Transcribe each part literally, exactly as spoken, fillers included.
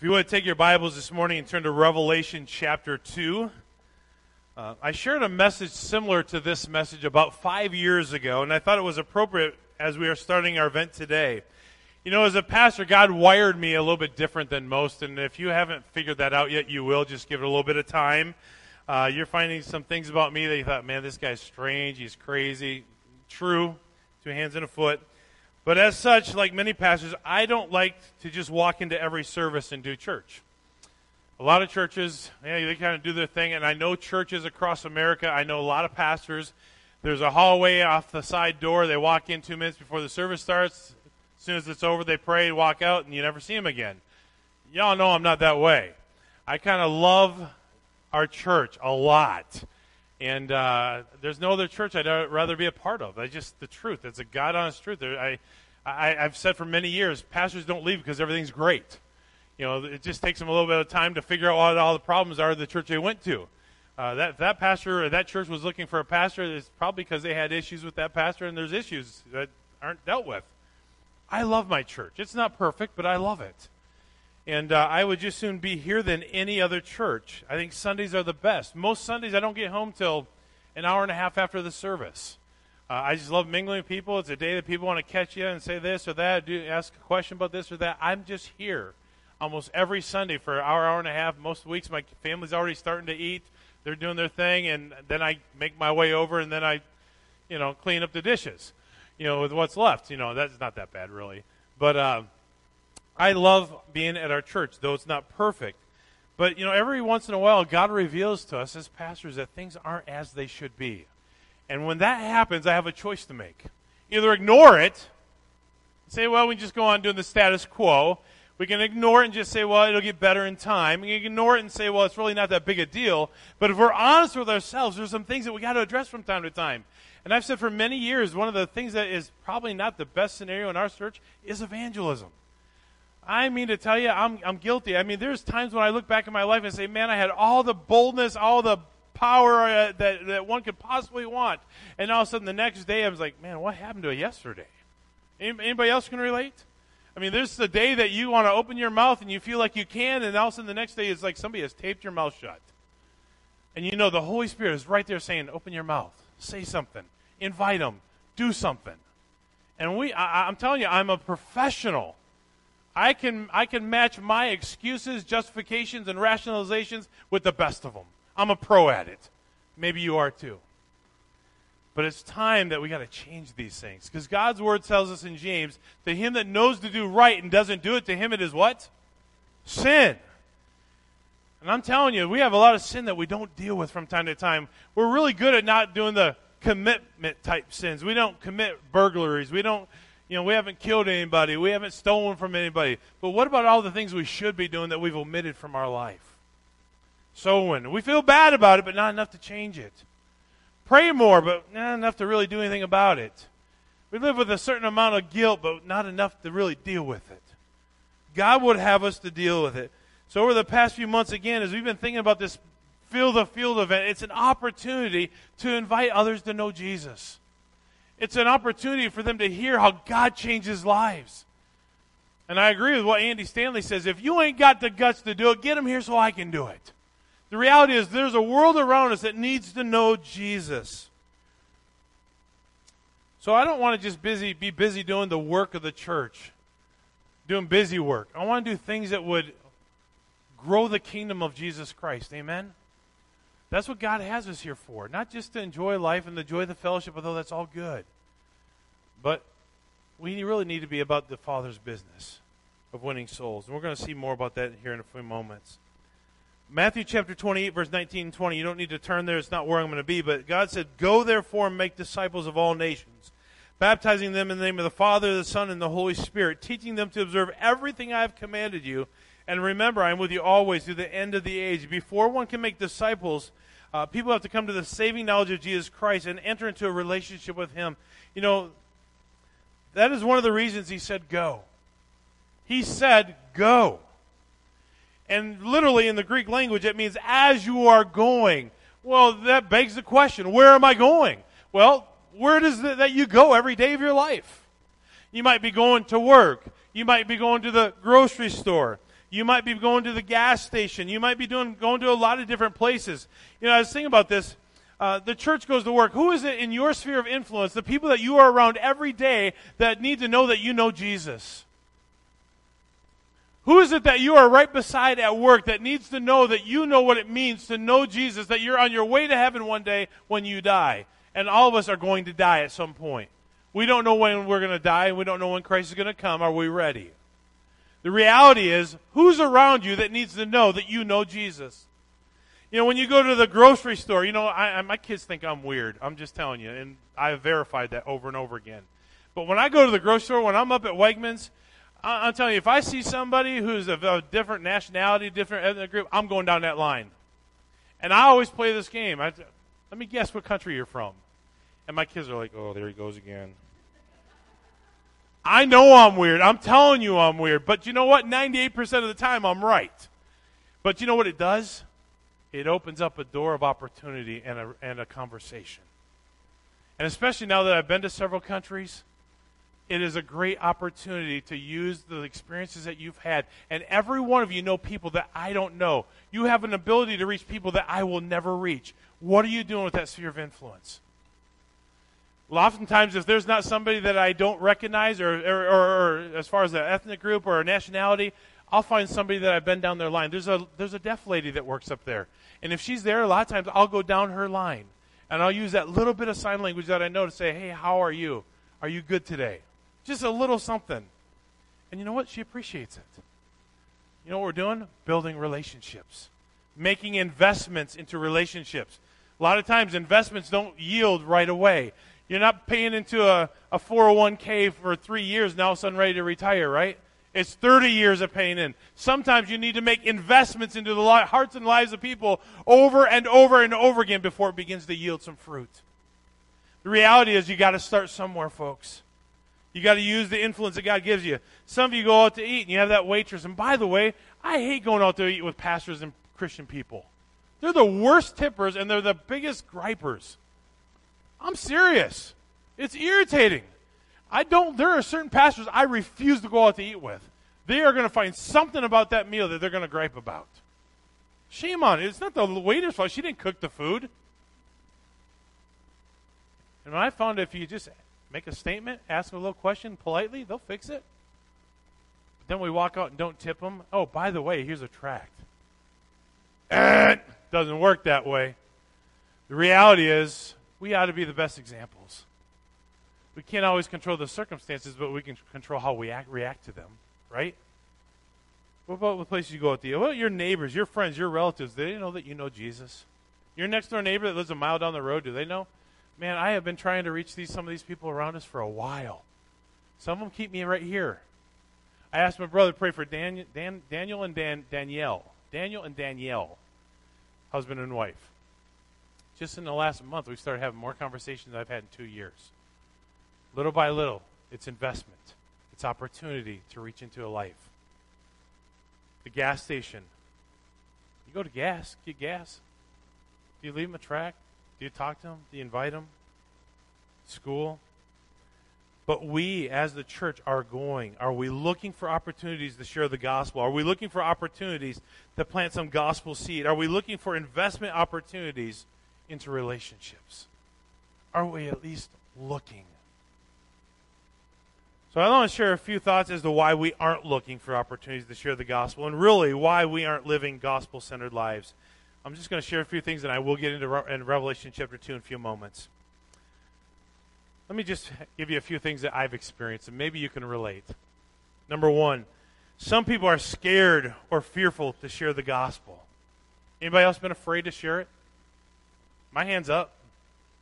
If you want to take your Bibles this morning and turn to Revelation chapter two, uh, I shared a message similar to this message about five years ago, and I thought it was appropriate as we are starting our event today. You know, as a pastor, God wired me a little bit different than most, and if you haven't figured that out yet, you will. Just give it a little bit of time. Uh, you're finding some things about me that you thought, man, this guy's strange, he's crazy. True, two hands and a foot. But as such, like many pastors, I don't like to just walk into every service and do church. A lot of churches, you know, they kind of do their thing, and I know churches across America, I know a lot of pastors. There's a hallway off the side door. They walk in two minutes before the service starts. As soon as it's over, they pray, walk out, and you never see them again. Y'all know I'm not that way. I kind of love our church a lot. And uh, there's no other church I'd rather be a part of. That's just the truth. It's a God-honest truth. There, I, I, I've said for many years, pastors don't leave because everything's great. You know, it just takes them a little bit of time to figure out what all the problems are of the church they went to. Uh, that that pastor or that church was looking for a pastor. It's probably because they had issues with that pastor, and there's issues that aren't dealt with. I love my church. It's not perfect, but I love it. And uh, I would just soon be here than any other church. I think Sundays are the best. Most Sundays I don't get home till an hour and a half after the service. Uh, I just love mingling with people. It's a day that people want to catch you and say this or that, do, ask a question about this or that. I'm just here almost every Sunday for an hour, hour and a half. Most weeks my family's already starting to eat. They're doing their thing, and then I make my way over, and then I, you know, clean up the dishes, you know, with what's left. You know, that's not that bad really. But uh, I love being at our church, though it's not perfect. But, you know, every once in a while, God reveals to us as pastors that things aren't as they should be. And when that happens, I have a choice to make. Either ignore it, say, well, we just go on doing the status quo. We can ignore it and just say, well, it'll get better in time. We can ignore it and say, well, it's really not that big a deal. But if we're honest with ourselves, there's some things that we got to address from time to time. And I've said for many years, one of the things that is probably not the best scenario in our church is evangelism. I mean to tell you, I'm I'm guilty. I mean, there's times when I look back in my life and say, man, I had all the boldness, all the power uh, that, that one could possibly want. And all of a sudden the next day I was like, man, what happened to it yesterday? Anybody else can relate? I mean, there's the day that you want to open your mouth and you feel like you can, and all of a sudden the next day it's like somebody has taped your mouth shut. And you know the Holy Spirit is right there saying, open your mouth, say something, invite them, do something. And we, I, I'm telling you, I'm a professional. I can I can match my excuses, justifications, and rationalizations with the best of them. I'm a pro at it. Maybe you are too. But it's time that we got to change these things. Because God's word tells us in James, to him that knows to do right and doesn't do it, to him it is what? Sin. And I'm telling you, we have a lot of sin that we don't deal with from time to time. We're really good at not doing the commitment type sins. We don't commit burglaries. We don't You know, we haven't killed anybody. We haven't stolen from anybody. But what about all the things we should be doing that we've omitted from our life? So when we feel bad about it, but not enough to change it. Pray more, but not enough to really do anything about it. We live with a certain amount of guilt, but not enough to really deal with it. God would have us to deal with it. So over the past few months, again, as we've been thinking about this Feel the Field event, it's an opportunity to invite others to know Jesus. It's an opportunity for them to hear how God changes lives. And I agree with what Andy Stanley says. If you ain't got the guts to do it, get them here so I can do it. The reality is there's a world around us that needs to know Jesus. So I don't want to just busy be busy doing the work of the church, doing busy work. I want to do things that would grow the kingdom of Jesus Christ. Amen? That's what God has us here for, not just to enjoy life and enjoy the fellowship, although that's all good. But we really need to be about the Father's business of winning souls. And we're going to see more about that here in a few moments. Matthew chapter twenty-eight, verse nineteen and twenty. You don't need to turn there. It's not where I'm going to be. But God said, go therefore and make disciples of all nations, baptizing them in the name of the Father, the Son, and the Holy Spirit, teaching them to observe everything I have commanded you. And remember, I am with you always to the end of the age. Before one can make disciples, uh, people have to come to the saving knowledge of Jesus Christ and enter into a relationship with him. You know, that is one of the reasons he said go. He said go. And literally in the Greek language, it means as you are going. Well, that begs the question, where am I going? Well, where does it that you go every day of your life? You might be going to work. You might be going to the grocery store. You might be going to the gas station. You might be doing going to a lot of different places. You know, I was thinking about this. Uh, the church goes to work. Who is it in your sphere of influence, the people that you are around every day that need to know that you know Jesus? Who is it that you are right beside at work that needs to know that you know what it means to know Jesus, that you're on your way to heaven one day when you die? And all of us are going to die at some point. We don't know when we're going to die, and we don't know when Christ is going to come. Are we ready? The reality is, who's around you that needs to know that you know Jesus? You know, when you go to the grocery store, you know, I, I, my kids think I'm weird. I'm just telling you, and I've verified that over and over again. But when I go to the grocery store, when I'm up at Wegmans, I, I'm telling you, if I see somebody who's of a different nationality, different ethnic group, I'm going down that line. And I always play this game. I, let me guess what country you're from. And my kids are like, oh, there he goes again. I know I'm weird. I'm telling you I'm weird. But you know what? ninety-eight percent of the time, I'm right. But you know what it does? It opens up a door of opportunity and a, and a conversation. And especially now that I've been to several countries, it is a great opportunity to use the experiences that you've had. And every one of you know people that I don't know. You have an ability to reach people that I will never reach. What are you doing with that sphere of influence? Well, oftentimes, if there's not somebody that I don't recognize, or, or, or, or as far as an ethnic group or a nationality, I'll find somebody that I've been down their line. There's a there's a deaf lady that works up there. And if she's there, a lot of times I'll go down her line. And I'll use that little bit of sign language that I know to say, hey, how are you? Are you good today? Just a little something. And you know what? She appreciates it. You know what we're doing? Building relationships. Making investments into relationships. A lot of times investments don't yield right away. You're not paying into a, a four oh one k for three years and all of a sudden ready to retire, right? It's thirty years of paying in. Sometimes you need to make investments into the li- hearts and lives of people over and over and over again before it begins to yield some fruit. The reality is you got to start somewhere, folks. You got to use the influence that God gives you. Some of you go out to eat and you have that waitress. And by the way, I hate going out to eat with pastors and Christian people. They're the worst tippers and they're the biggest gripers. I'm serious. It's irritating. I don't, there are certain pastors I refuse to go out to eat with. They are going to find something about that meal that they're going to gripe about. Shame on it. It's not the waiter's fault. She didn't cook the food. And I found if you just make a statement, ask them a little question politely, they'll fix it. But then we walk out and don't tip them. Oh, by the way, here's a tract. Eh, doesn't work that way. The reality is we ought to be the best examples. We can't always control the circumstances, but we can control how we act, react to them, right? What about the places you go out to eat? What about your neighbors, your friends, your relatives? Do they know that you know Jesus? Your next-door neighbor that lives a mile down the road, do they know? Man, I have been trying to reach these some of these people around us for a while. Some of them keep me right here. I asked my brother to pray for Dan, Dan, Daniel and Dan, Danielle. Daniel and Danielle, husband and wife. Just in the last month, we started having more conversations than I've had in two years. Little by little, it's investment. It's opportunity to reach into a life. The gas station. You go to gas, get gas. Do you leave them a tract? Do you talk to them? Do you invite them? School. But we, as the church, are going. Are we looking for opportunities to share the gospel? Are we looking for opportunities to plant some gospel seed? Are we looking for investment opportunities into relationships? Are we at least looking? So I want to share a few thoughts as to why we aren't looking for opportunities to share the gospel and really why we aren't living gospel-centered lives. I'm just going to share a few things, and I will get into Re- in Revelation chapter two in a few moments. Let me just give you a few things that I've experienced, and maybe you can relate. Number one, some people are scared or fearful to share the gospel. Anybody else been afraid to share it? My hand's up.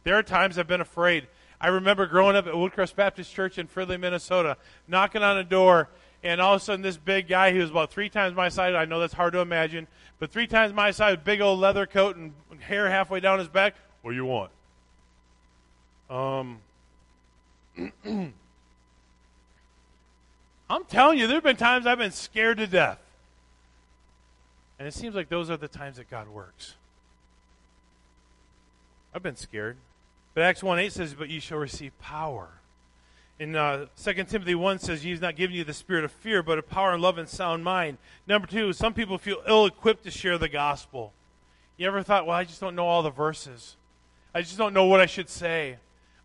There are times I've been afraid. I remember growing up at Woodcrest Baptist Church in Fridley, Minnesota, knocking on a door, and all of a sudden this big guy, he was about three times my size, I know that's hard to imagine, but three times my size, big old leather coat and hair halfway down his back, what do you want? Um, I'm telling you, there have been times I've been scared to death. And it seems like those are the times that God works. I've been scared. But Acts one eight says, but you shall receive power. In uh, Second Timothy one says, "He's not giving you the spirit of fear, but of power and love and sound mind." Number two, some people feel ill-equipped to share the gospel. You ever thought, well, I just don't know all the verses. I just don't know what I should say.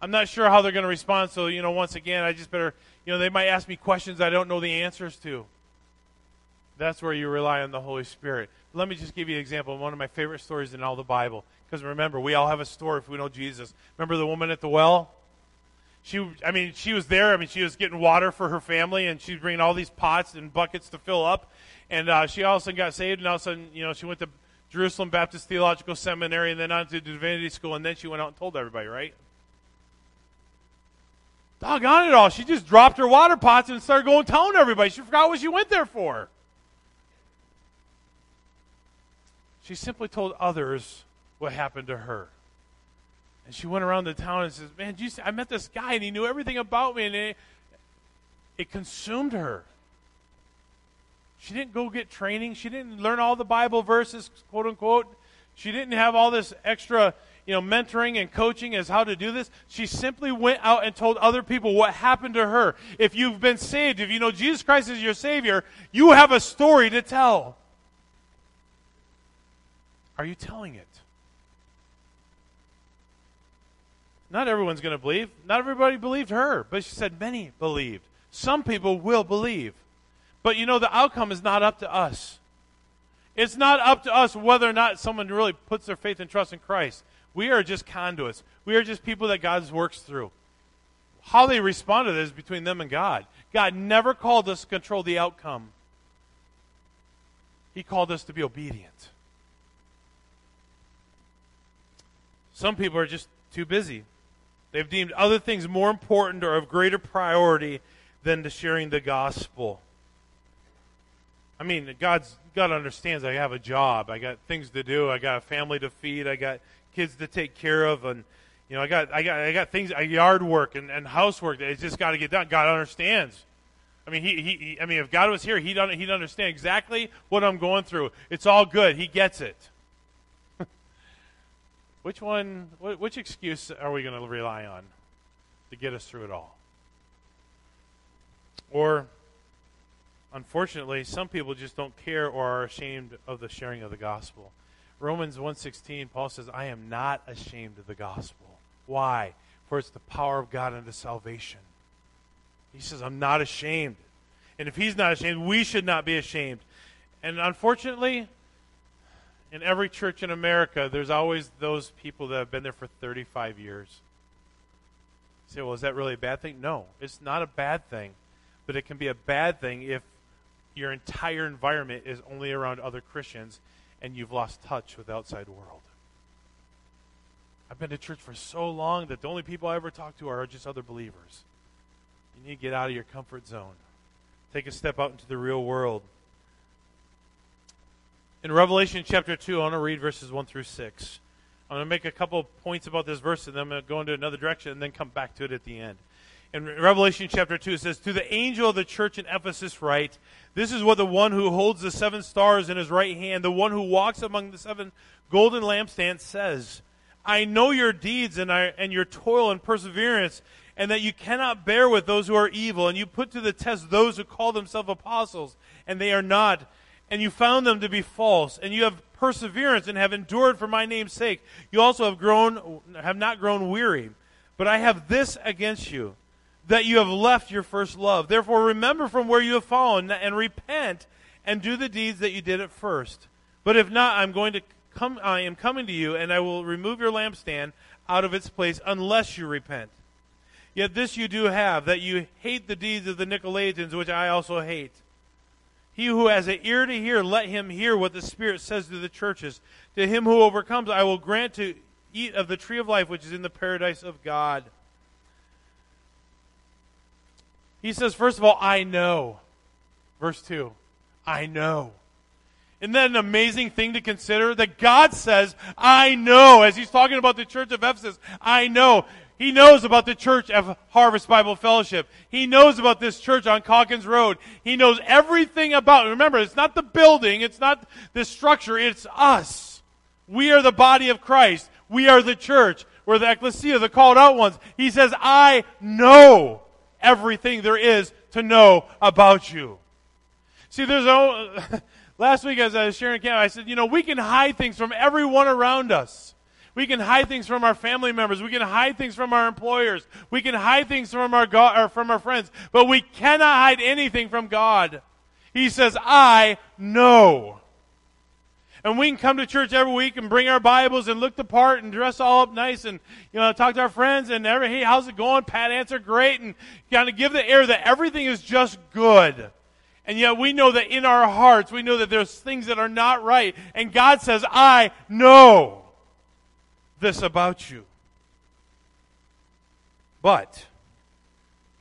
I'm not sure how they're going to respond, so, you know, once again, I just better, you know, they might ask me questions I don't know the answers to. That's where you rely on the Holy Spirit. Let me just give you an example of one of my favorite stories in all the Bible. Because remember, we all have a story if we know Jesus. Remember the woman at the well? She, I mean, she was there. I mean, she was getting water for her family, and she was bringing all these pots and buckets to fill up. And uh, she all of a sudden got saved, and all of a sudden, you know, she went to Jerusalem Baptist Theological Seminary and then on to Divinity School, and then she went out and told everybody, right? Doggone it all. She just dropped her water pots and started going to town to everybody. She forgot what she went there for. She simply told others what happened to her. And she went around the town and says, man, geez, I met this guy, and he knew everything about me, and it, it consumed her. She didn't go get training. She didn't learn all the Bible verses, quote unquote. She didn't have all this extra, you know, mentoring and coaching as how to do this. She simply went out and told other people what happened to her. If you've been saved, if you know Jesus Christ is your Savior, you have a story to tell. Are you telling it? Not everyone's going to believe. Not everybody believed her, but she said many believed. Some people will believe. But you know, the outcome is not up to us. It's not up to us whether or not someone really puts their faith and trust in Christ. We are just conduits. We are just people that God works through. How they respond to this is between them and God. God never called us to control the outcome. He called us to be obedient. Some people are just too busy. They've deemed other things more important or of greater priority than to sharing the gospel. I mean, God's, God understands I have a job. I got things to do. I got a family to feed. I got kids to take care of. And, you know, I got I got, I got things, yard work and, and housework that it's just got to get done. God understands. I mean, he, he, he, I mean, if God was here, he'd, he'd understand exactly what I'm going through. It's all good. He gets it. Which one, which excuse are we going to rely on to get us through it all? Or, unfortunately, some people just don't care or are ashamed of the sharing of the gospel. Romans one sixteen, Paul says, I am not ashamed of the gospel. Why? For it's the power of God unto salvation. He says, I'm not ashamed. And if he's not ashamed, we should not be ashamed. And unfortunately, in every church in America, there's always those people that have been there for thirty-five years. You say, well, is that really a bad thing? No, it's not a bad thing. But it can be a bad thing if your entire environment is only around other Christians and you've lost touch with the outside world. I've been to church for so long that the only people I ever talk to are just other believers. You need to get out of your comfort zone. Take a step out into the real world. In Revelation chapter two, I want to read verses one through six. I'm going to make a couple of points about this verse, and then I'm going to go into another direction and then come back to it at the end. In Revelation chapter two, it says, to the angel of the church in Ephesus write, this is what the one who holds the seven stars in his right hand, the one who walks among the seven golden lampstands says, I know your deeds and, I, and your toil and perseverance, and that you cannot bear with those who are evil, and you put to the test those who call themselves apostles, and they are not, and you found them to be false, and you have perseverance and have endured for my name's sake. You also have grown, have not grown weary. But I have this against you, that you have left your first love. Therefore remember from where you have fallen, and repent, and do the deeds that you did at first. But if not, I'm going to come. I am coming to you, and I will remove your lampstand out of its place, unless you repent. Yet this you do have, that you hate the deeds of the Nicolaitans, which I also hate. He who has an ear to hear, let him hear what the Spirit says to the churches. To him who overcomes, I will grant to eat of the tree of life, which is in the paradise of God. He says, first of all, I know. Verse two, I know. Isn't that an amazing thing to consider? That God says, I know. As he's talking about the church of Ephesus, I know. He knows about the church of Harvest Bible Fellowship. He knows about this church on Calkins Road. He knows everything about it. Remember, it's not the building. It's not the structure. It's us. We are the body of Christ. We are the church. We're the ecclesia, the called out ones. He says, I know everything there is to know about you. See, there's a, last week as I was sharing camp, I said, you know, we can hide things from everyone around us. We can hide things from our family members. We can hide things from our employers. We can hide things from our God, or from our friends. But we cannot hide anything from God. He says, I know. And we can come to church every week and bring our Bibles and look the part and dress all up nice and, you know, talk to our friends and, every, hey, how's it going? Pat, answer, great. And kind of give the air that everything is just good. And yet we know that in our hearts, we know that there's things that are not right. And God says, I know this about you. But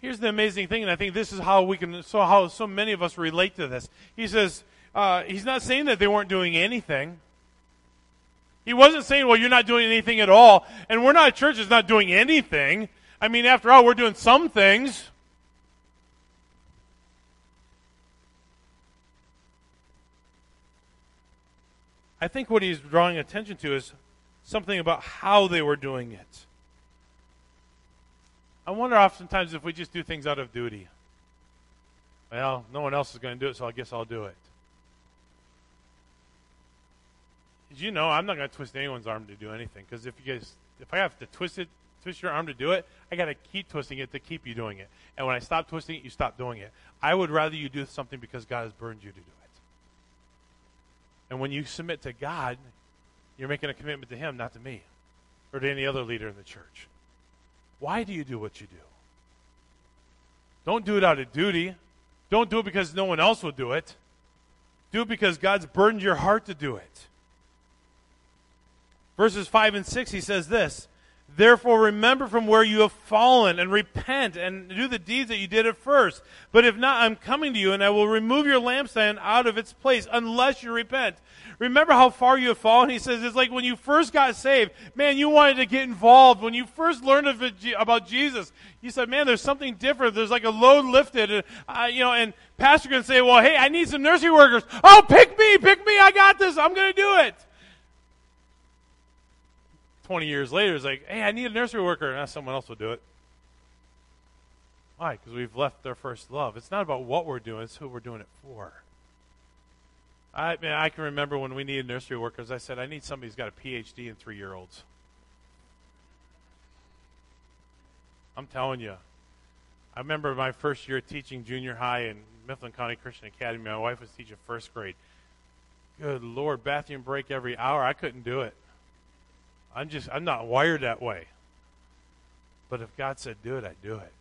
here's the amazing thing, and I think this is how we can, so how so many of us relate to this. He says, uh, he's not saying that they weren't doing anything. He wasn't saying, well, you're not doing anything at all. And we're not a church that's not doing anything. I mean, after all, we're doing some things. I think what he's drawing attention to is something about how they were doing it. I wonder oftentimes if we just do things out of duty. Well, no one else is going to do it, so I guess I'll do it. Did you know I'm not going to twist anyone's arm to do anything? Because if you guys, if I have to twist it, twist your arm to do it, I got to keep twisting it to keep you doing it. And when I stop twisting it, you stop doing it. I would rather you do something because God has burned you to do it. And when you submit to God, you're making a commitment to Him, not to me, or to any other leader in the church. Why do you do what you do? Don't do it out of duty. Don't do it because no one else will do it. Do it because God's burdened your heart to do it. Verses five and six, he says this, therefore remember from where you have fallen and repent and do the deeds that you did at first. But if not, I'm coming to you and I will remove your lampstand out of its place unless you repent. Remember how far you have fallen? He says it's like when you first got saved, man, you wanted to get involved. When you first learned of it, about Jesus, you said, man, there's something different. There's like a load lifted. And, uh, you know, and pastor can say, well, hey, I need some nursery workers. Oh, pick me, pick me. I got this. I'm going to do it. twenty years later, it's like, hey, I need a nursery worker. And someone else will do it. Why? Because we've left their first love. It's not about what we're doing. It's who we're doing it for. I man, I can remember when we needed nursery workers, I said, I need somebody who's got a P H D in three-year-olds. I'm telling you. I remember my first year teaching junior high in Mifflin County Christian Academy. My wife was teaching first grade. Good Lord, bathroom break every hour. I couldn't do it. I'm just, I'm not wired that way. But if God said do it, I'd do it.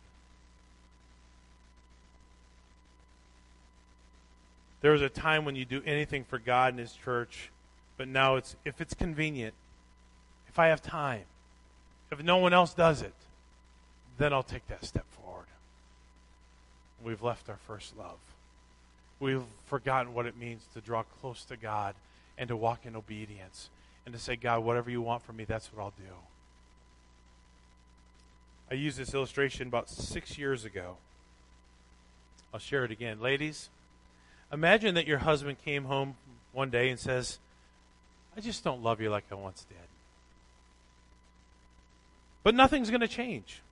There was a time when you do anything for God and His church, but now it's, if it's convenient, if I have time, if no one else does it, then I'll take that step forward. We've left our first love. We've forgotten what it means to draw close to God and to walk in obedience and to say, God, whatever you want from me, that's what I'll do. I used this illustration about six years ago. I'll share it again. Ladies, imagine that your husband came home one day and says, I just don't love you like I once did. But nothing's going to change.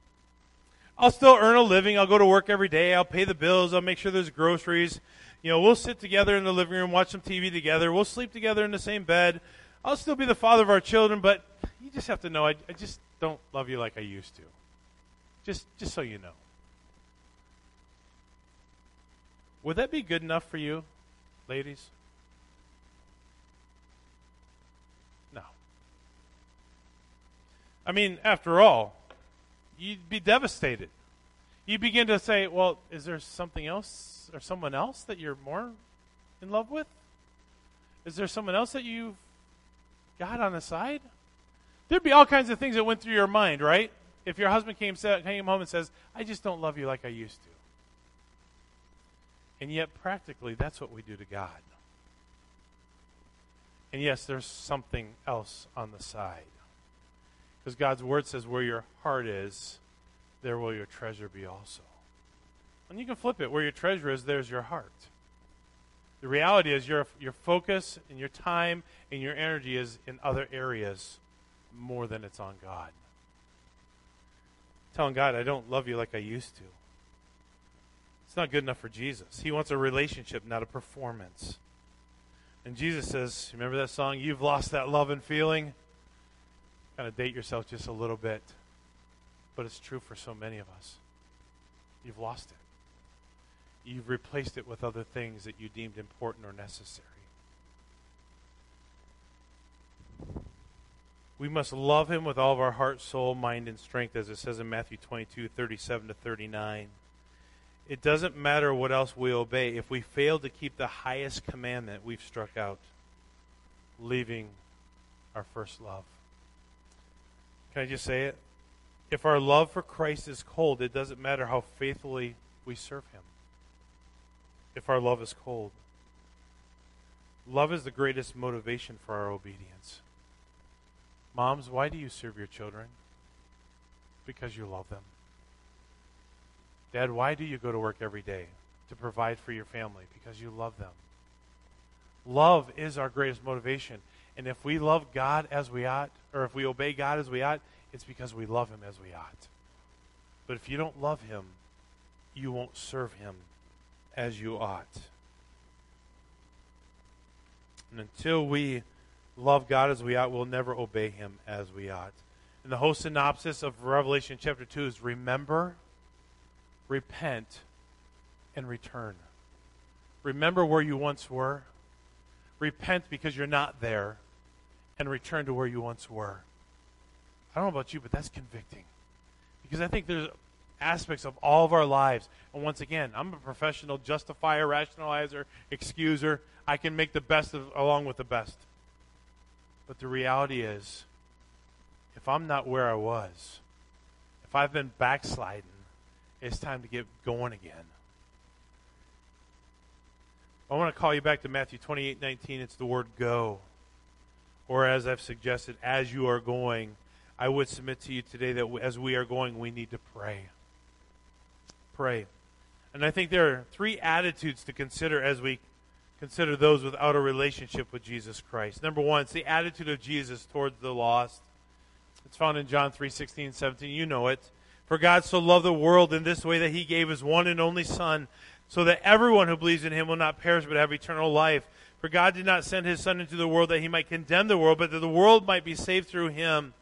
I'll still earn a living. I'll go to work every day. I'll pay the bills. I'll make sure there's groceries. You know, we'll sit together in the living room, watch some T V together. We'll sleep together in the same bed. I'll still be the father of our children, but you just have to know I, I just don't love you like I used to. Just, just so you know. Would that be good enough for you, ladies? No. I mean, after all, you'd be devastated. You begin to say, well, is there something else or someone else that you're more in love with? Is there someone else that you've got on the side? There'd be all kinds of things that went through your mind, right? If your husband came, came home and says, I just don't love you like I used to. And yet, practically, that's what we do to God. And yes, there's something else on the side. Because God's word says, where your heart is, there will your treasure be also. And you can flip it. Where your treasure is, there's your heart. The reality is your, your focus and your time and your energy is in other areas more than it's on God. I'm telling God, I don't love you like I used to. It's not good enough for Jesus. He wants a relationship, not a performance. And Jesus says, remember that song, "You've Lost That Love and Feeling"? Kind of date yourself just a little bit. But it's true for so many of us. You've lost it. You've replaced it with other things that you deemed important or necessary. We must love him with all of our heart, soul, mind, and strength, as it says in Matthew twenty-two, thirty-seven to thirty-nine. It doesn't matter what else we obey. If we fail to keep the highest commandment, we've struck out, leaving our first love. Can I just say it? If our love for Christ is cold, it doesn't matter how faithfully we serve him. If our love is cold. Love is the greatest motivation for our obedience. Moms, why do you serve your children? Because you love them. Dad, why do you go to work every day? To provide for your family, because you love them. Love is our greatest motivation. And if we love God as we ought, or if we obey God as we ought, it's because we love him as we ought. But if you don't love him, you won't serve him as you ought. And until we love God as we ought, we'll never obey him as we ought. And the whole synopsis of Revelation chapter two is remember, repent, and return. Remember where you once were. Repent because you're not there. And return to where you once were. I don't know about you, but that's convicting. Because I think there's aspects of all of our lives. And once again, I'm a professional justifier, rationalizer, excuser. I can make the best of, along with the best. But the reality is, if I'm not where I was, if I've been backsliding, it's time to get going again. I want to call you back to Matthew twenty-eight nineteen. It's the word "go." Or as I've suggested, as you are going, I would submit to you today that as we are going, we need to pray. Pray. And I think there are three attitudes to consider as we consider those without a relationship with Jesus Christ. Number one, it's the attitude of Jesus towards the lost. It's found in John three sixteen, seventeen. You know it. For God so loved the world in this way that he gave his one and only Son, so that everyone who believes in him will not perish but have eternal life. For God did not send his Son into the world that he might condemn the world, but that the world might be saved through him.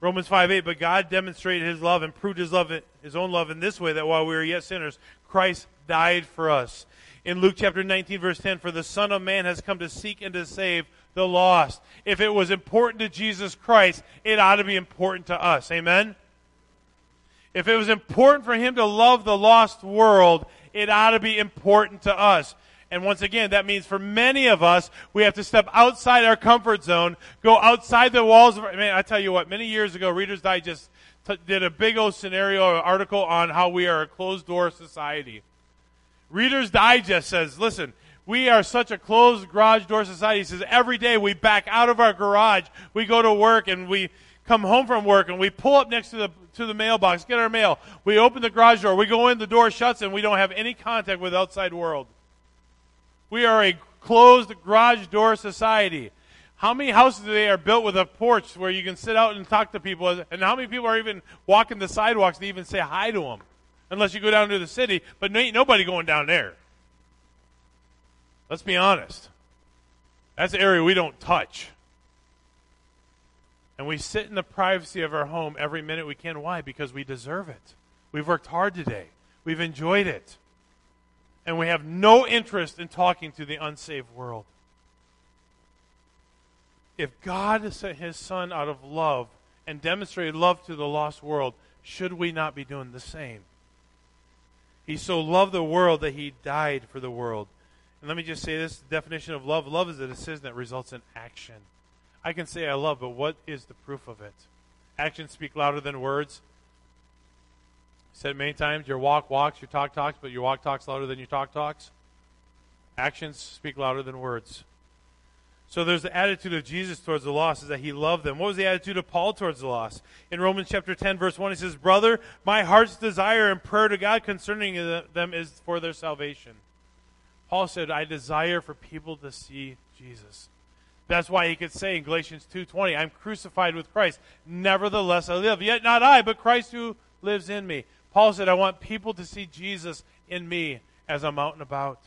Romans five eight, but God demonstrated his love and proved his love, his own love in this way, that while we were yet sinners, Christ died for us. In Luke chapter nineteen, verse ten, for the Son of Man has come to seek and to save the lost. If it was important to Jesus Christ, it ought to be important to us. Amen? If it was important for him to love the lost world, it ought to be important to us. And once again, that means for many of us, we have to step outside our comfort zone, go outside the walls of our, man, I tell you what, many years ago, Reader's Digest t- did a big old scenario or article on how we are a closed-door society. Reader's Digest says, listen, we are such a closed garage door society. It says every day we back out of our garage, we go to work, and we come home from work, and we pull up next to the to the mailbox, get our mail. We open the garage door, we go in, the door shuts, and we don't have any contact with the outside world. We are a closed garage door society. How many houses today are built with a porch where you can sit out and talk to people? And how many people are even walking the sidewalks to even say hi to them? Unless you go down to the city, but ain't nobody going down there. Let's be honest. That's the area we don't touch. And we sit in the privacy of our home every minute we can. Why? Because we deserve it. We've worked hard today. We've enjoyed it. And we have no interest in talking to the unsaved world. If God sent his Son out of love and demonstrated love to the lost world, should we not be doing the same? He so loved the world that he died for the world. And let me just say this, the definition of love. Love is a decision that results in action. I can say I love, but what is the proof of it? Actions speak louder than words. I said many times, your walk walks, your talk talks, but your walk talks louder than your talk talks. Actions speak louder than words. So there's the attitude of Jesus towards the lost, is that he loved them. What was the attitude of Paul towards the lost? In Romans chapter ten, verse one, he says, brother, my heart's desire and prayer to God concerning them is for their salvation. Paul said, I desire for people to see Jesus. That's why he could say in Galatians two twenty, I'm crucified with Christ. Nevertheless, I live. Yet not I, but Christ who lives in me. Paul said, I want people to see Jesus in me as I'm out and about.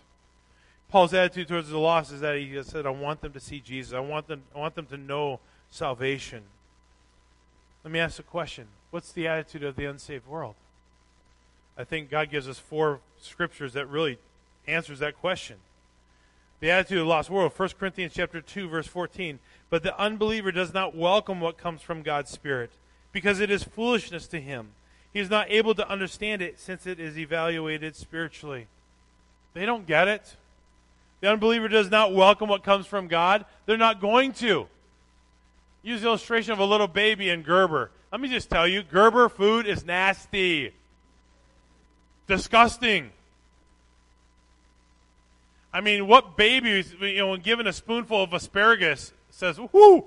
Paul's attitude towards the lost is that he said, I want them to see Jesus. I want them, I want them to know salvation. Let me ask a question. What's the attitude of the unsaved world? I think God gives us four scriptures that really answers that question. The attitude of the lost world, First Corinthians chapter two, verse fourteen. But the unbeliever does not welcome what comes from God's Spirit, because it is foolishness to him. He is not able to understand it, since it is evaluated spiritually. They don't get it. The unbeliever does not welcome what comes from God. They're not going to. Use the illustration of a little baby in Gerber. Let me just tell you, Gerber food is nasty. Disgusting. I mean, what baby, you know, when given a spoonful of asparagus, says, whoo,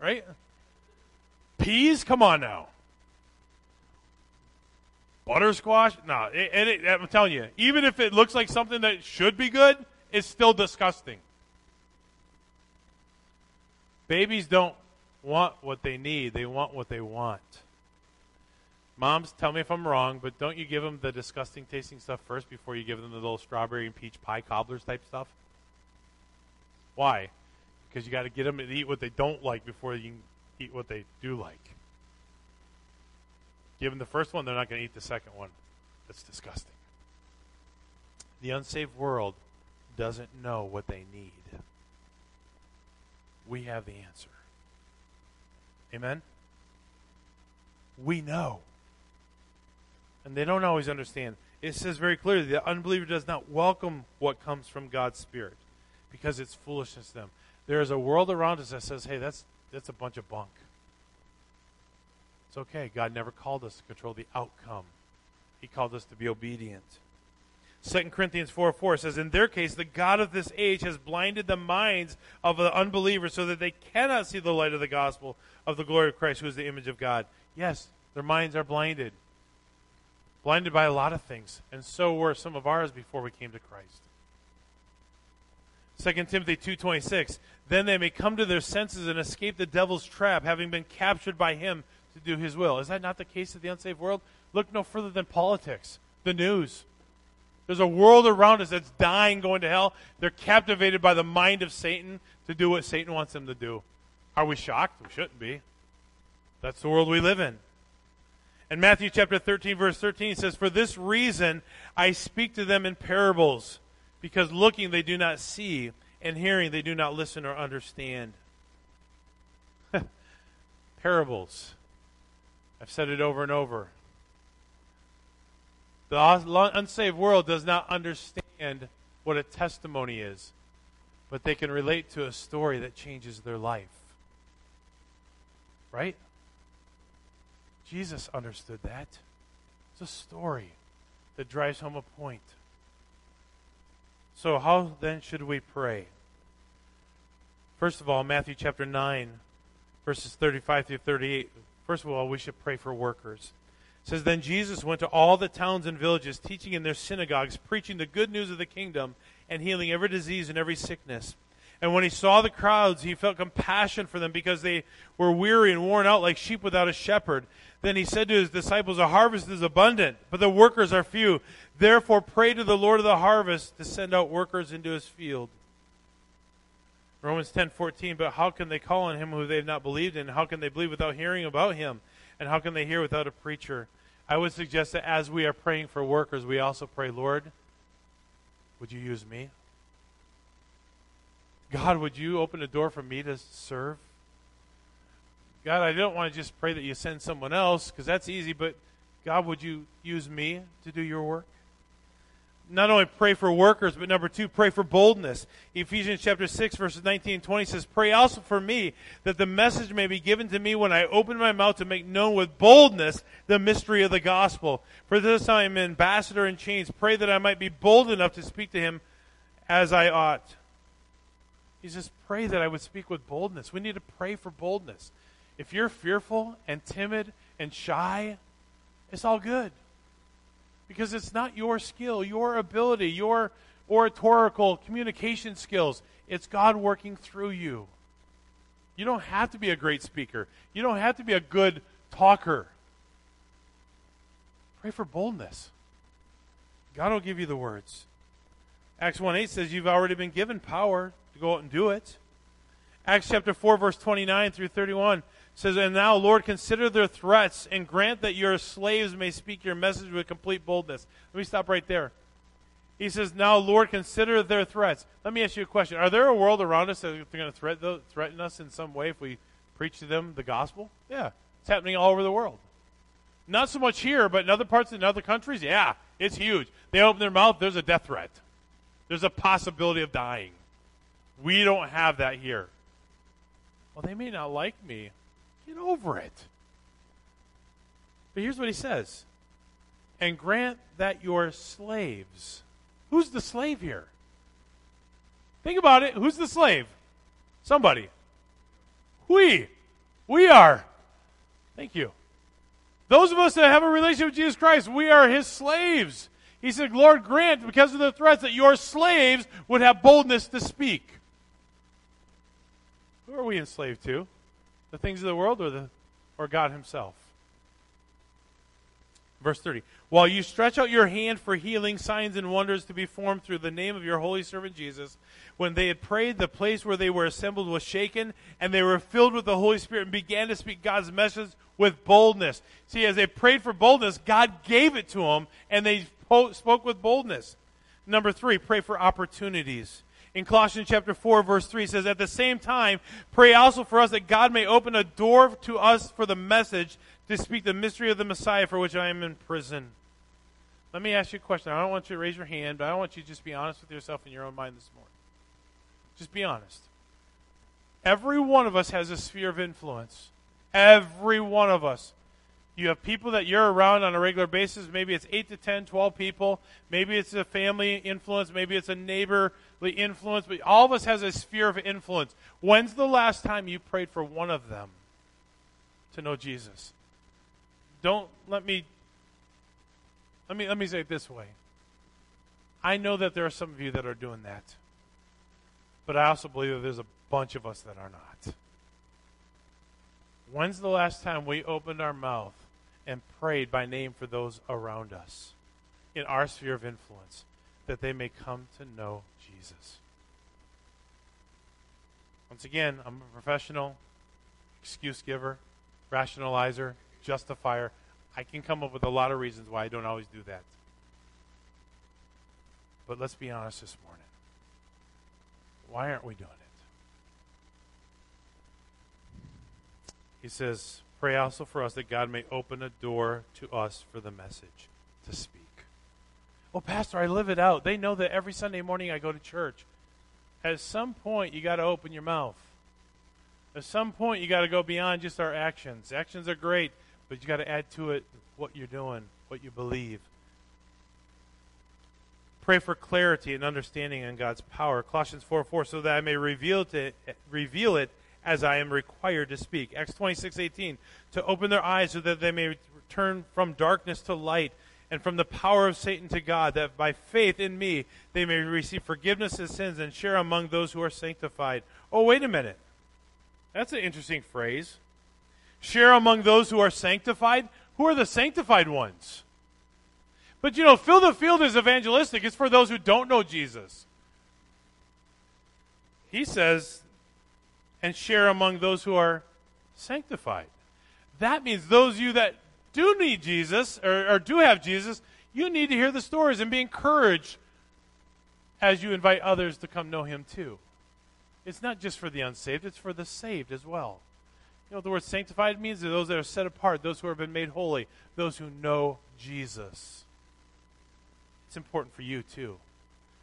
right? Peas? Come on now. Buttersquash? No. It, and it, I'm telling you, even if it looks like something that should be good, it's still disgusting. Babies don't want what they need. They want what they want. Moms, tell me if I'm wrong, but don't you give them the disgusting tasting stuff first before you give them the little strawberry and peach pie cobblers type stuff? Why? Because you got to get them to eat what they don't like before you can eat what they do like. Give them the first one, they're not going to eat the second one. That's disgusting. The unsaved world doesn't know what they need. We have the answer. Amen? We know. And they don't always understand. It says very clearly, the unbeliever does not welcome what comes from God's Spirit, because it's foolishness to them. There is a world around us that says, hey, that's that's a bunch of bunk. It's okay. God never called us to control the outcome. He called us to be obedient. Second Corinthians four four says, in their case, the God of this age has blinded the minds of the unbelievers so that they cannot see the light of the gospel of the glory of Christ, who is the image of God. Yes, their minds are blinded. Blinded by a lot of things. And so were some of ours before we came to Christ. Second Timothy two twenty-six, then they may come to their senses and escape the devil's trap, having been captured by him to do his will. Is that not the case of the unsaved world? Look no further than politics, the news. There's a world around us that's dying, going to hell. They're captivated by the mind of Satan to do what Satan wants them to do. Are we shocked? We shouldn't be. That's the world we live in. And Matthew chapter thirteen, verse thirteen says, for this reason I speak to them in parables, because looking they do not see, and hearing they do not listen or understand. Parables. I've said it over and over. The unsaved world does not understand what a testimony is, but they can relate to a story that changes their life. Right? Jesus understood that. It's a story that drives home a point. So how then should we pray? First of all, Matthew chapter nine, verses thirty-five through thirty-eight. First of all, we should pray for workers. It says, then Jesus went to all the towns and villages, teaching in their synagogues, preaching the good news of the kingdom, and healing every disease and every sickness. And when he saw the crowds, he felt compassion for them, because they were weary and worn out like sheep without a shepherd. Then he said to his disciples, the harvest is abundant, but the workers are few. Therefore pray to the Lord of the harvest to send out workers into his field. Romans ten fourteen, but how can they call on him who they have not believed in? How can they believe without hearing about him? And how can they hear without a preacher? I would suggest that as we are praying for workers, we also pray, Lord, would you use me? God, would you open the door for me to serve? God, I don't want to just pray that you send someone else, because that's easy, but God, would you use me to do your work? Not only pray for workers, but number two, pray for boldness. Ephesians chapter six, verses nineteen and twenty says, pray also for me, that the message may be given to me when I open my mouth to make known with boldness the mystery of the gospel. For this I am an ambassador in chains. Pray that I might be bold enough to speak to him as I ought. He says, pray that I would speak with boldness. We need to pray for boldness. If you're fearful and timid and shy, it's all good. Because it's not your skill, your ability, your oratorical communication skills. It's God working through you. You don't have to be a great speaker. You don't have to be a good talker. Pray for boldness. God will give you the words. Acts one eight says you've already been given power to go out and do it. Acts chapter four, verse twenty-nine through thirty-one says, "And now, Lord, consider their threats and grant that your slaves may speak your message with complete boldness." Let me stop right there. He says, now, Lord, consider their threats. Let me ask you a question. Are there a world around us that's going to threaten us in some way if we preach to them the gospel? Yeah, it's happening all over the world. Not so much here, but in other parts and other countries, yeah, it's huge. They open their mouth, there's a death threat. There's a possibility of dying. We don't have that here. Well, they may not like me. Get over it. But here's what he says. And grant that your slaves. Who's the slave here? Think about it. Who's the slave? Somebody. We. We are. Thank you. Those of us that have a relationship with Jesus Christ, we are his slaves. He said, Lord, grant, because of the threats, that your slaves would have boldness to speak. Who are we enslaved to? The things of the world or, the, or God himself? Verse thirty, while you stretch out your hand for healing, signs and wonders to be formed through the name of your holy servant Jesus, when they had prayed, the place where they were assembled was shaken, and they were filled with the Holy Spirit and began to speak God's message with boldness. See, as they prayed for boldness, God gave it to them, and they spoke with boldness. Number three, pray for opportunities. In Colossians chapter four, verse three, it says, at the same time, pray also for us that God may open a door to us for the message to speak the mystery of the Messiah, for which I am in prison. Let me ask you a question. I don't want you to raise your hand, but I want you to just be honest with yourself in your own mind this morning. Just be honest. Every one of us has a sphere of influence. Every one of us. You have people that you're around on a regular basis. Maybe it's eight to ten, twelve people. Maybe it's a family influence. Maybe it's a neighborly influence. But all of us has a sphere of influence. When's the last time you prayed for one of them to know Jesus? Don't let me, let me, let me say it this way. I know that there are some of you that are doing that. But I also believe that there's a bunch of us that are not. When's the last time we opened our mouth and prayed by name for those around us in our sphere of influence that they may come to know Jesus? Once again, I'm a professional, excuse giver, rationalizer, justifier. I can come up with a lot of reasons why I don't always do that. But let's be honest this morning. Why aren't we doing it? He says, pray also for us that God may open a door to us for the message to speak. Well, Pastor, I live it out. They know that every Sunday morning I go to church. At some point, you got to open your mouth. At some point, you got to go beyond just our actions. Actions are great, but you got to add to it what you're doing, what you believe. Pray for clarity and understanding in God's power. Colossians four four, so that I may reveal to reveal it as I am required to speak. Acts twenty-six eighteen, to open their eyes so that they may turn from darkness to light and from the power of Satan to God, that by faith in me they may receive forgiveness of sins and share among those who are sanctified. Oh, wait a minute. That's an interesting phrase. Share among those who are sanctified. Who are the sanctified ones? But, you know, fill the field is evangelistic. It's for those who don't know Jesus. He says, and share among those who are sanctified. That means those of you that do need Jesus or, or do have Jesus, you need to hear the stories and be encouraged as you invite others to come know him too. It's not just for the unsaved, it's for the saved as well. You know, the word sanctified means those that are set apart, those who have been made holy, those who know Jesus. It's important for you too,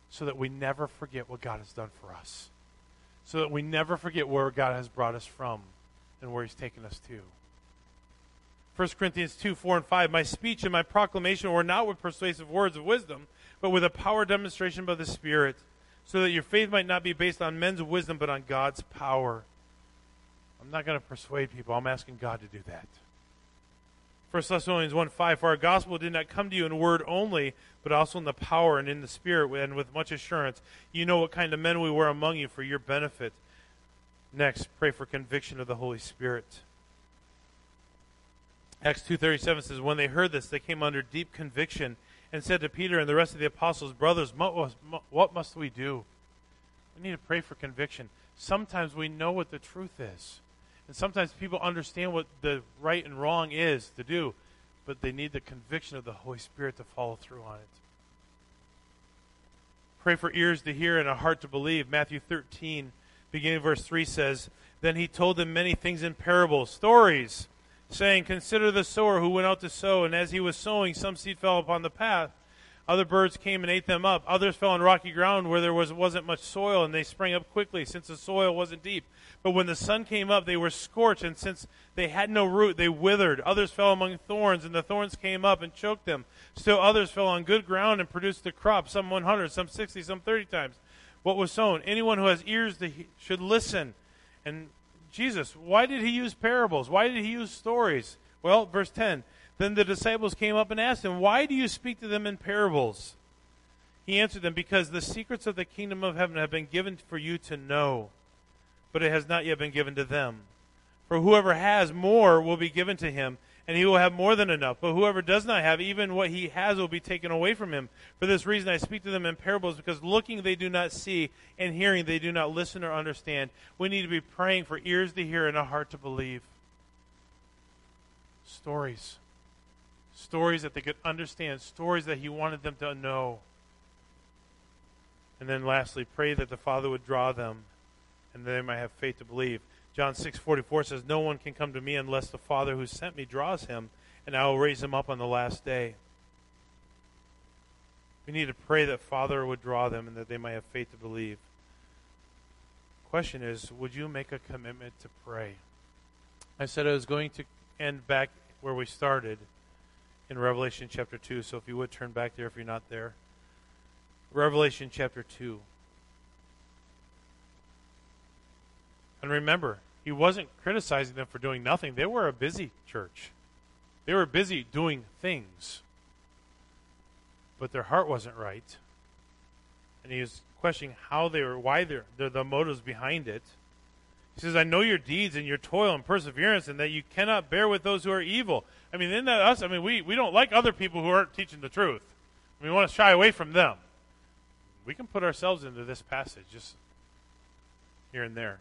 so that we never forget what God has done for us, so that we never forget where God has brought us from and where he's taken us to. First Corinthians two, four and five, my speech and my proclamation were not with persuasive words of wisdom, but with a power demonstration by the Spirit, so that your faith might not be based on men's wisdom, but on God's power. I'm not going to persuade people. I'm asking God to do that. First Thessalonians one five, for our gospel did not come to you in word only, but also in the power and in the Spirit, and with much assurance. You know what kind of men we were among you for your benefit. Next, pray for conviction of the Holy Spirit. Acts two thirty-seven says, when they heard this, they came under deep conviction and said to Peter and the rest of the apostles, brothers, what must we do? We need to pray for conviction. Sometimes we know what the truth is. And sometimes people understand what the right and wrong is to do, but they need the conviction of the Holy Spirit to follow through on it. Pray for ears to hear and a heart to believe. Matthew thirteen, beginning of verse three says, then he told them many things in parables, stories, saying, consider the sower who went out to sow, and as he was sowing, some seed fell upon the path. Other birds came and ate them up. Others fell on rocky ground where there was, wasn't much soil, and they sprang up quickly, since the soil wasn't deep. But when the sun came up, they were scorched, and since they had no root, they withered. Others fell among thorns, and the thorns came up and choked them. Still others fell on good ground and produced the crop, some one hundred, some sixty, some thirty times what was sown. Anyone who has ears should listen. And Jesus, why did he use parables? Why did he use stories? Well, verse ten, then the disciples came up and asked him, why do you speak to them in parables? He answered them, because the secrets of the kingdom of heaven have been given for you to know, but it has not yet been given to them. For whoever has, more will be given to him, and he will have more than enough. But whoever does not have, even what he has will be taken away from him. For this reason I speak to them in parables, because looking they do not see, and hearing they do not listen or understand. We need to be praying for ears to hear and a heart to believe. Stories. Stories that they could understand, stories that he wanted them to know. And then lastly, pray that the Father would draw them and they might have faith to believe. John six forty-four says, no one can come to me unless the Father who sent me draws him, and I will raise him up on the last day. We need to pray that Father would draw them and that they might have faith to believe. Question is, would you make a commitment to pray? I said I was going to end back where we started, in Revelation chapter two, so if you would turn back there if you're not there. Revelation chapter two. And remember, he wasn't criticizing them for doing nothing. They were a busy church. They were busy doing things. But their heart wasn't right. And he was questioning how they were, why they're, they're the motives behind it. He says, I know your deeds and your toil and perseverance, and that you cannot bear with those who are evil. I mean, isn't that us? I mean, we, we don't like other people who aren't teaching the truth. I mean, we want to shy away from them. We can put ourselves into this passage just here and there.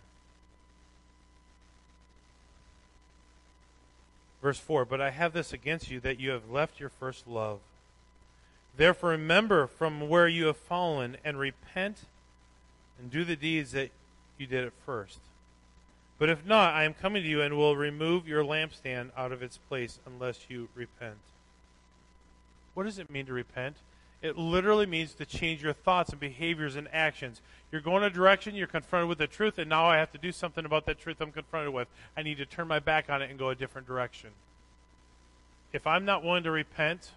Verse four, but I have this against you, that you have left your first love. Therefore remember from where you have fallen, and repent and do the deeds that you did at first. But if not, I am coming to you and will remove your lampstand out of its place unless you repent. What does it mean to repent? It literally means to change your thoughts and behaviors and actions. You're going a direction, you're confronted with the truth, and now I have to do something about that truth I'm confronted with. I need to turn my back on it and go a different direction. If I'm not willing to repent,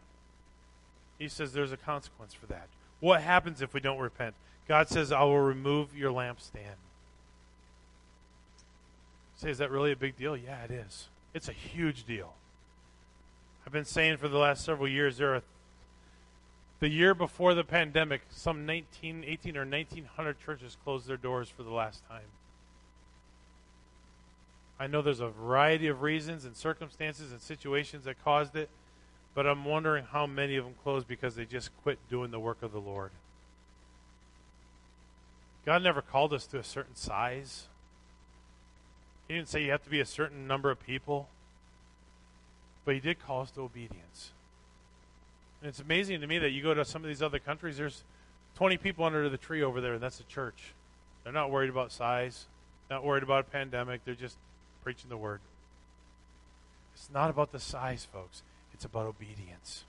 he says there's a consequence for that. What happens if we don't repent? God says, I will remove your lampstand. Say, is that really a big deal? Yeah, it is. It's a huge deal. I've been saying for the last several years, there are, the year before the pandemic, some nineteen, eighteen or nineteen hundred churches closed their doors for the last time. I know there's a variety of reasons and circumstances and situations that caused it, but I'm wondering how many of them closed because they just quit doing the work of the Lord. God never called us to a certain size. He didn't say you have to be a certain number of people, but he did call us to obedience. And it's amazing to me that you go to some of these other countries, there's twenty people under the tree over there, and that's the church. They're not worried about size, not worried about a pandemic, they're just preaching the word. It's not about the size, folks. It's about obedience.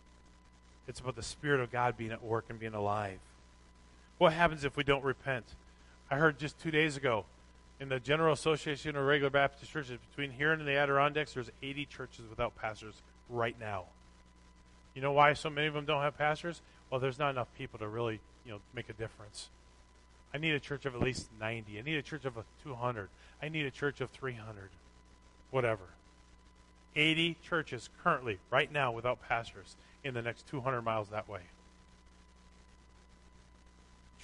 It's about the Spirit of God being at work and being alive. What happens if we don't repent? I heard just two days ago, in the General Association of Regular Baptist Churches, between here and the Adirondacks, there's eighty churches without pastors right now. You know why so many of them don't have pastors? Well, there's not enough people to really, you know, make a difference. I need a church of at least ninety. I need a church of two hundred. I need a church of three hundred. Whatever. eighty churches currently, right now, without pastors in the next two hundred miles that way.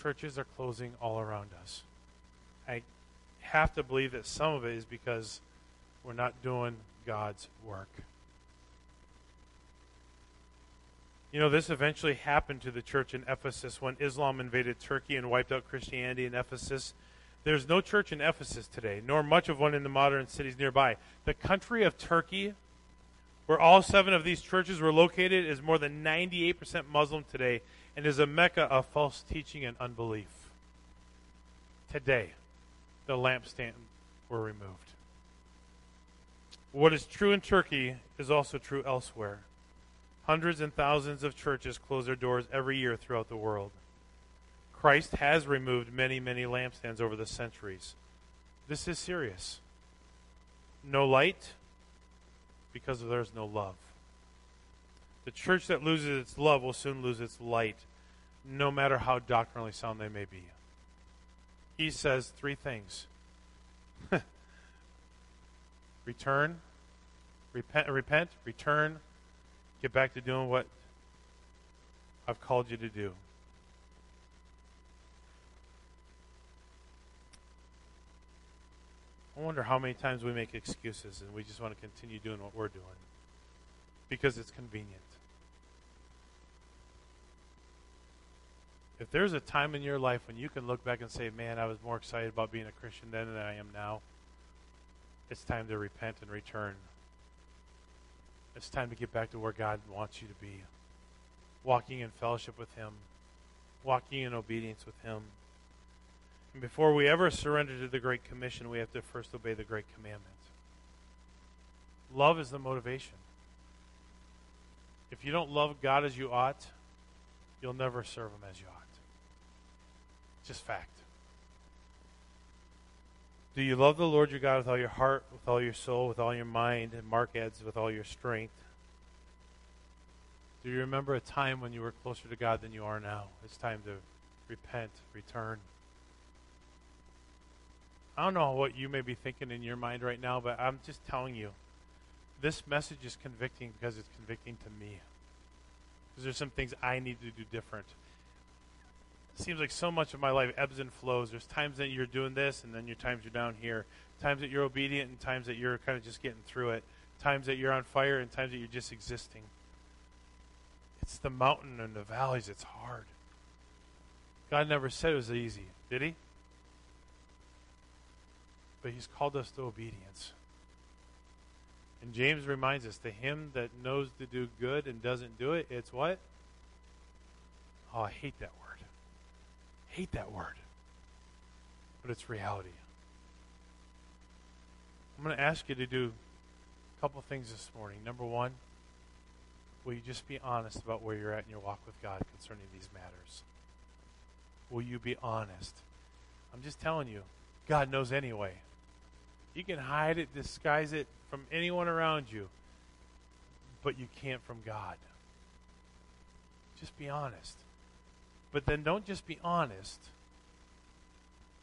Churches are closing all around us. I have to believe that some of it is because we're not doing God's work. You know, this eventually happened to the church in Ephesus when Islam invaded Turkey and wiped out Christianity in Ephesus. There's no church in Ephesus today, nor much of one in the modern cities nearby. The country of Turkey, where all seven of these churches were located, is more than ninety-eight percent Muslim today and is a mecca of false teaching and unbelief. Today, the lampstand were removed. What is true in Turkey is also true elsewhere. Hundreds and thousands of churches close their doors every year throughout the world. Christ has removed many, many lampstands over the centuries. This is serious. No light because there is no love. The church that loses its love will soon lose its light, no matter how doctrinally sound they may be. He says three things. Return, repent, repent, return, get back to doing what I've called you to do. I wonder how many times we make excuses and we just want to continue doing what we're doing because it's convenient. If there's a time in your life when you can look back and say, man, I was more excited about being a Christian then than I am now, it's time to repent and return. It's time to get back to where God wants you to be. Walking in fellowship with Him. Walking in obedience with Him. And before we ever surrender to the Great Commission, we have to first obey the Great Commandment. Love is the motivation. If you don't love God as you ought, you'll never serve Him as you ought. It's just fact. Do you love the Lord your God with all your heart, with all your soul, with all your mind, and Mark adds, with all your strength? Do you remember a time when you were closer to God than you are now? It's time to repent, return. I don't know what you may be thinking in your mind right now, but I'm just telling you, this message is convicting because it's convicting to me. Because there's some things I need to do different. It seems like so much of my life ebbs and flows. There's times that you're doing this, and then your times you're down here. Times that you're obedient, and times that you're kind of just getting through it. Times that you're on fire, and times that you're just existing. It's the mountain and the valleys. It's hard. God never said it was easy, did He? But He's called us to obedience. And James reminds us, to him that knows to do good and doesn't do it, it's what? Oh, I hate that word. I hate that word. But it's reality. I'm going to ask you to do a couple things this morning. Number one, will you just be honest about where you're at in your walk with God concerning these matters? Will you be honest? I'm just telling you, God knows anyway. You can hide it, disguise it from anyone around you, but you can't from God. Just be honest. But then don't just be honest.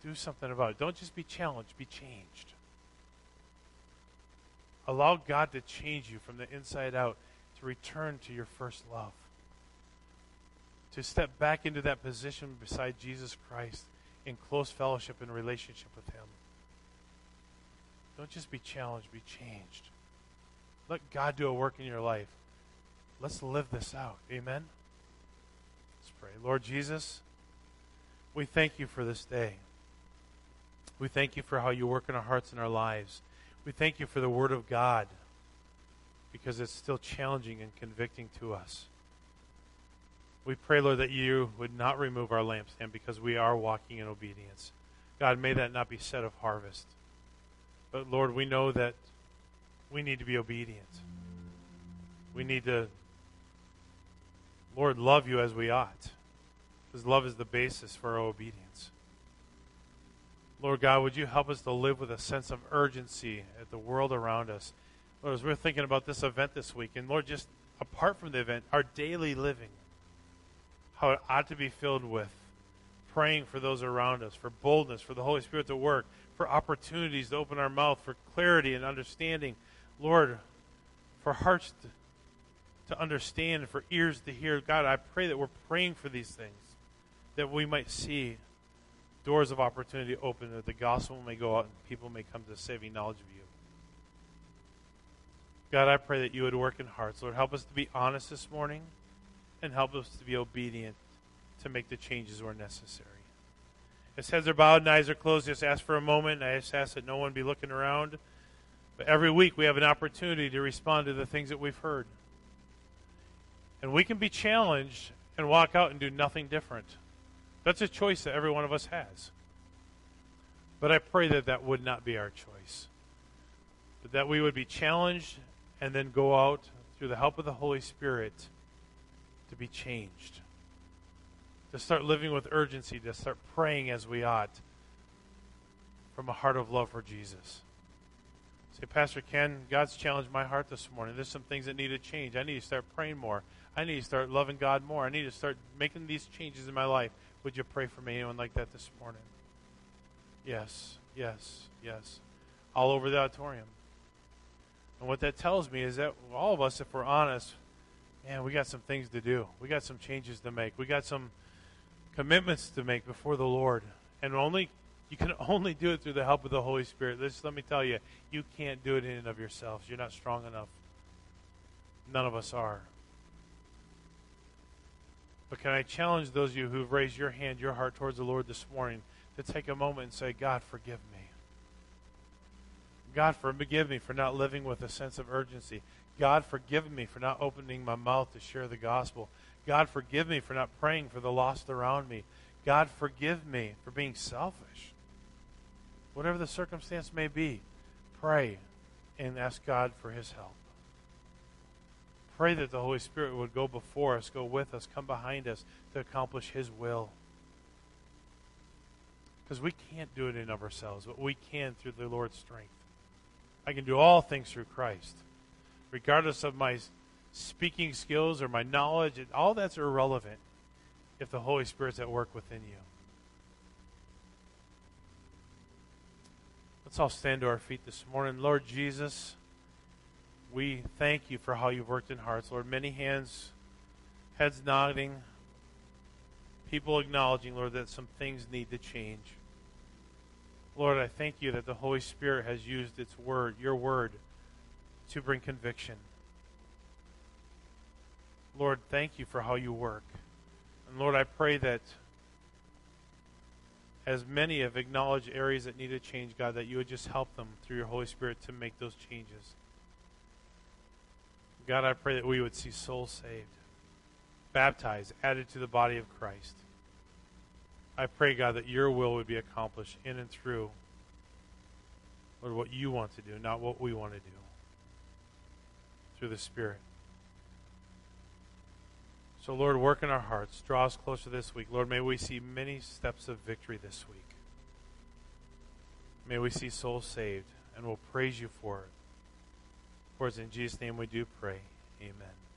Do something about it. Don't just be challenged, be changed. Allow God to change you from the inside out, to return to your first love, to step back into that position beside Jesus Christ in close fellowship and relationship with Him. Don't just be challenged, be changed. Let God do a work in your life. Let's live this out. Amen? Let's pray. Lord Jesus, we thank You for this day. We thank You for how You work in our hearts and our lives. We thank You for the Word of God, because it's still challenging and convicting to us. We pray, Lord, that You would not remove our lampstand because we are walking in obedience. God, may that not be said of Harvest. But, Lord, we know that we need to be obedient. We need to, Lord, love You as we ought, because love is the basis for our obedience. Lord God, would You help us to live with a sense of urgency at the world around us? Lord, as we're thinking about this event this week, and, Lord, just apart from the event, our daily living, how it ought to be filled with praying for those around us, for boldness, for the Holy Spirit to work, for opportunities to open our mouth, for clarity and understanding. Lord, for hearts to, to understand, for ears to hear. God, I pray that we're praying for these things, that we might see doors of opportunity open, that the gospel may go out and people may come to saving knowledge of You. God, I pray that You would work in hearts. Lord, help us to be honest this morning and help us to be obedient to make the changes where necessary. As heads are bowed and eyes are closed, just ask for a moment. I just ask that no one be looking around. But every week we have an opportunity to respond to the things that we've heard. And we can be challenged and walk out and do nothing different. That's a choice that every one of us has. But I pray that that would not be our choice. But that we would be challenged and then go out through the help of the Holy Spirit to be changed. To start living with urgency, to start praying as we ought from a heart of love for Jesus. Say, Pastor Ken, God's challenged my heart this morning. There's some things that need to change. I need to start praying more. I need to start loving God more. I need to start making these changes in my life. Would you pray for me? Anyone like that this morning? Yes, yes, yes. All over the auditorium. And what that tells me is that all of us, if we're honest, man, we got some things to do. We got some changes to make. We got some commitments to make before the Lord. And only you can only do it through the help of the Holy Spirit. Just let me tell you, you can't do it in and of yourselves. You're not strong enough. None of us are. But can I challenge those of you who've raised your hand, your heart towards the Lord this morning to take a moment and say, God, forgive me. God, forgive me for not living with a sense of urgency. God, forgive me for not opening my mouth to share the gospel. God, forgive me for not praying for the lost around me. God, forgive me for being selfish. Whatever the circumstance may be, pray and ask God for His help. Pray that the Holy Spirit would go before us, go with us, come behind us to accomplish His will. Because we can't do it in of ourselves, but we can through the Lord's strength. I can do all things through Christ. Regardless of my speaking skills or my knowledge, all that's irrelevant if the Holy Spirit's at work within you. Let's all stand to our feet this morning. Lord Jesus, we thank you for how you've worked in hearts. Lord, many hands, heads nodding, people acknowledging, Lord, that some things need to change. Lord, I thank you that the Holy Spirit has used its word, your word, to bring conviction. Lord, thank you for how you work. And Lord, I pray that as many have acknowledged areas that need to change, God, that you would just help them through your Holy Spirit to make those changes. God, I pray that we would see souls saved, baptized, added to the body of Christ. I pray, God, that your will would be accomplished in and through, Lord, what you want to do, not what we want to do, through the Spirit. So, Lord, work in our hearts. Draw us closer this week. Lord, may we see many steps of victory this week. May we see souls saved, and we'll praise you for it. For it's in Jesus' name we do pray. Amen.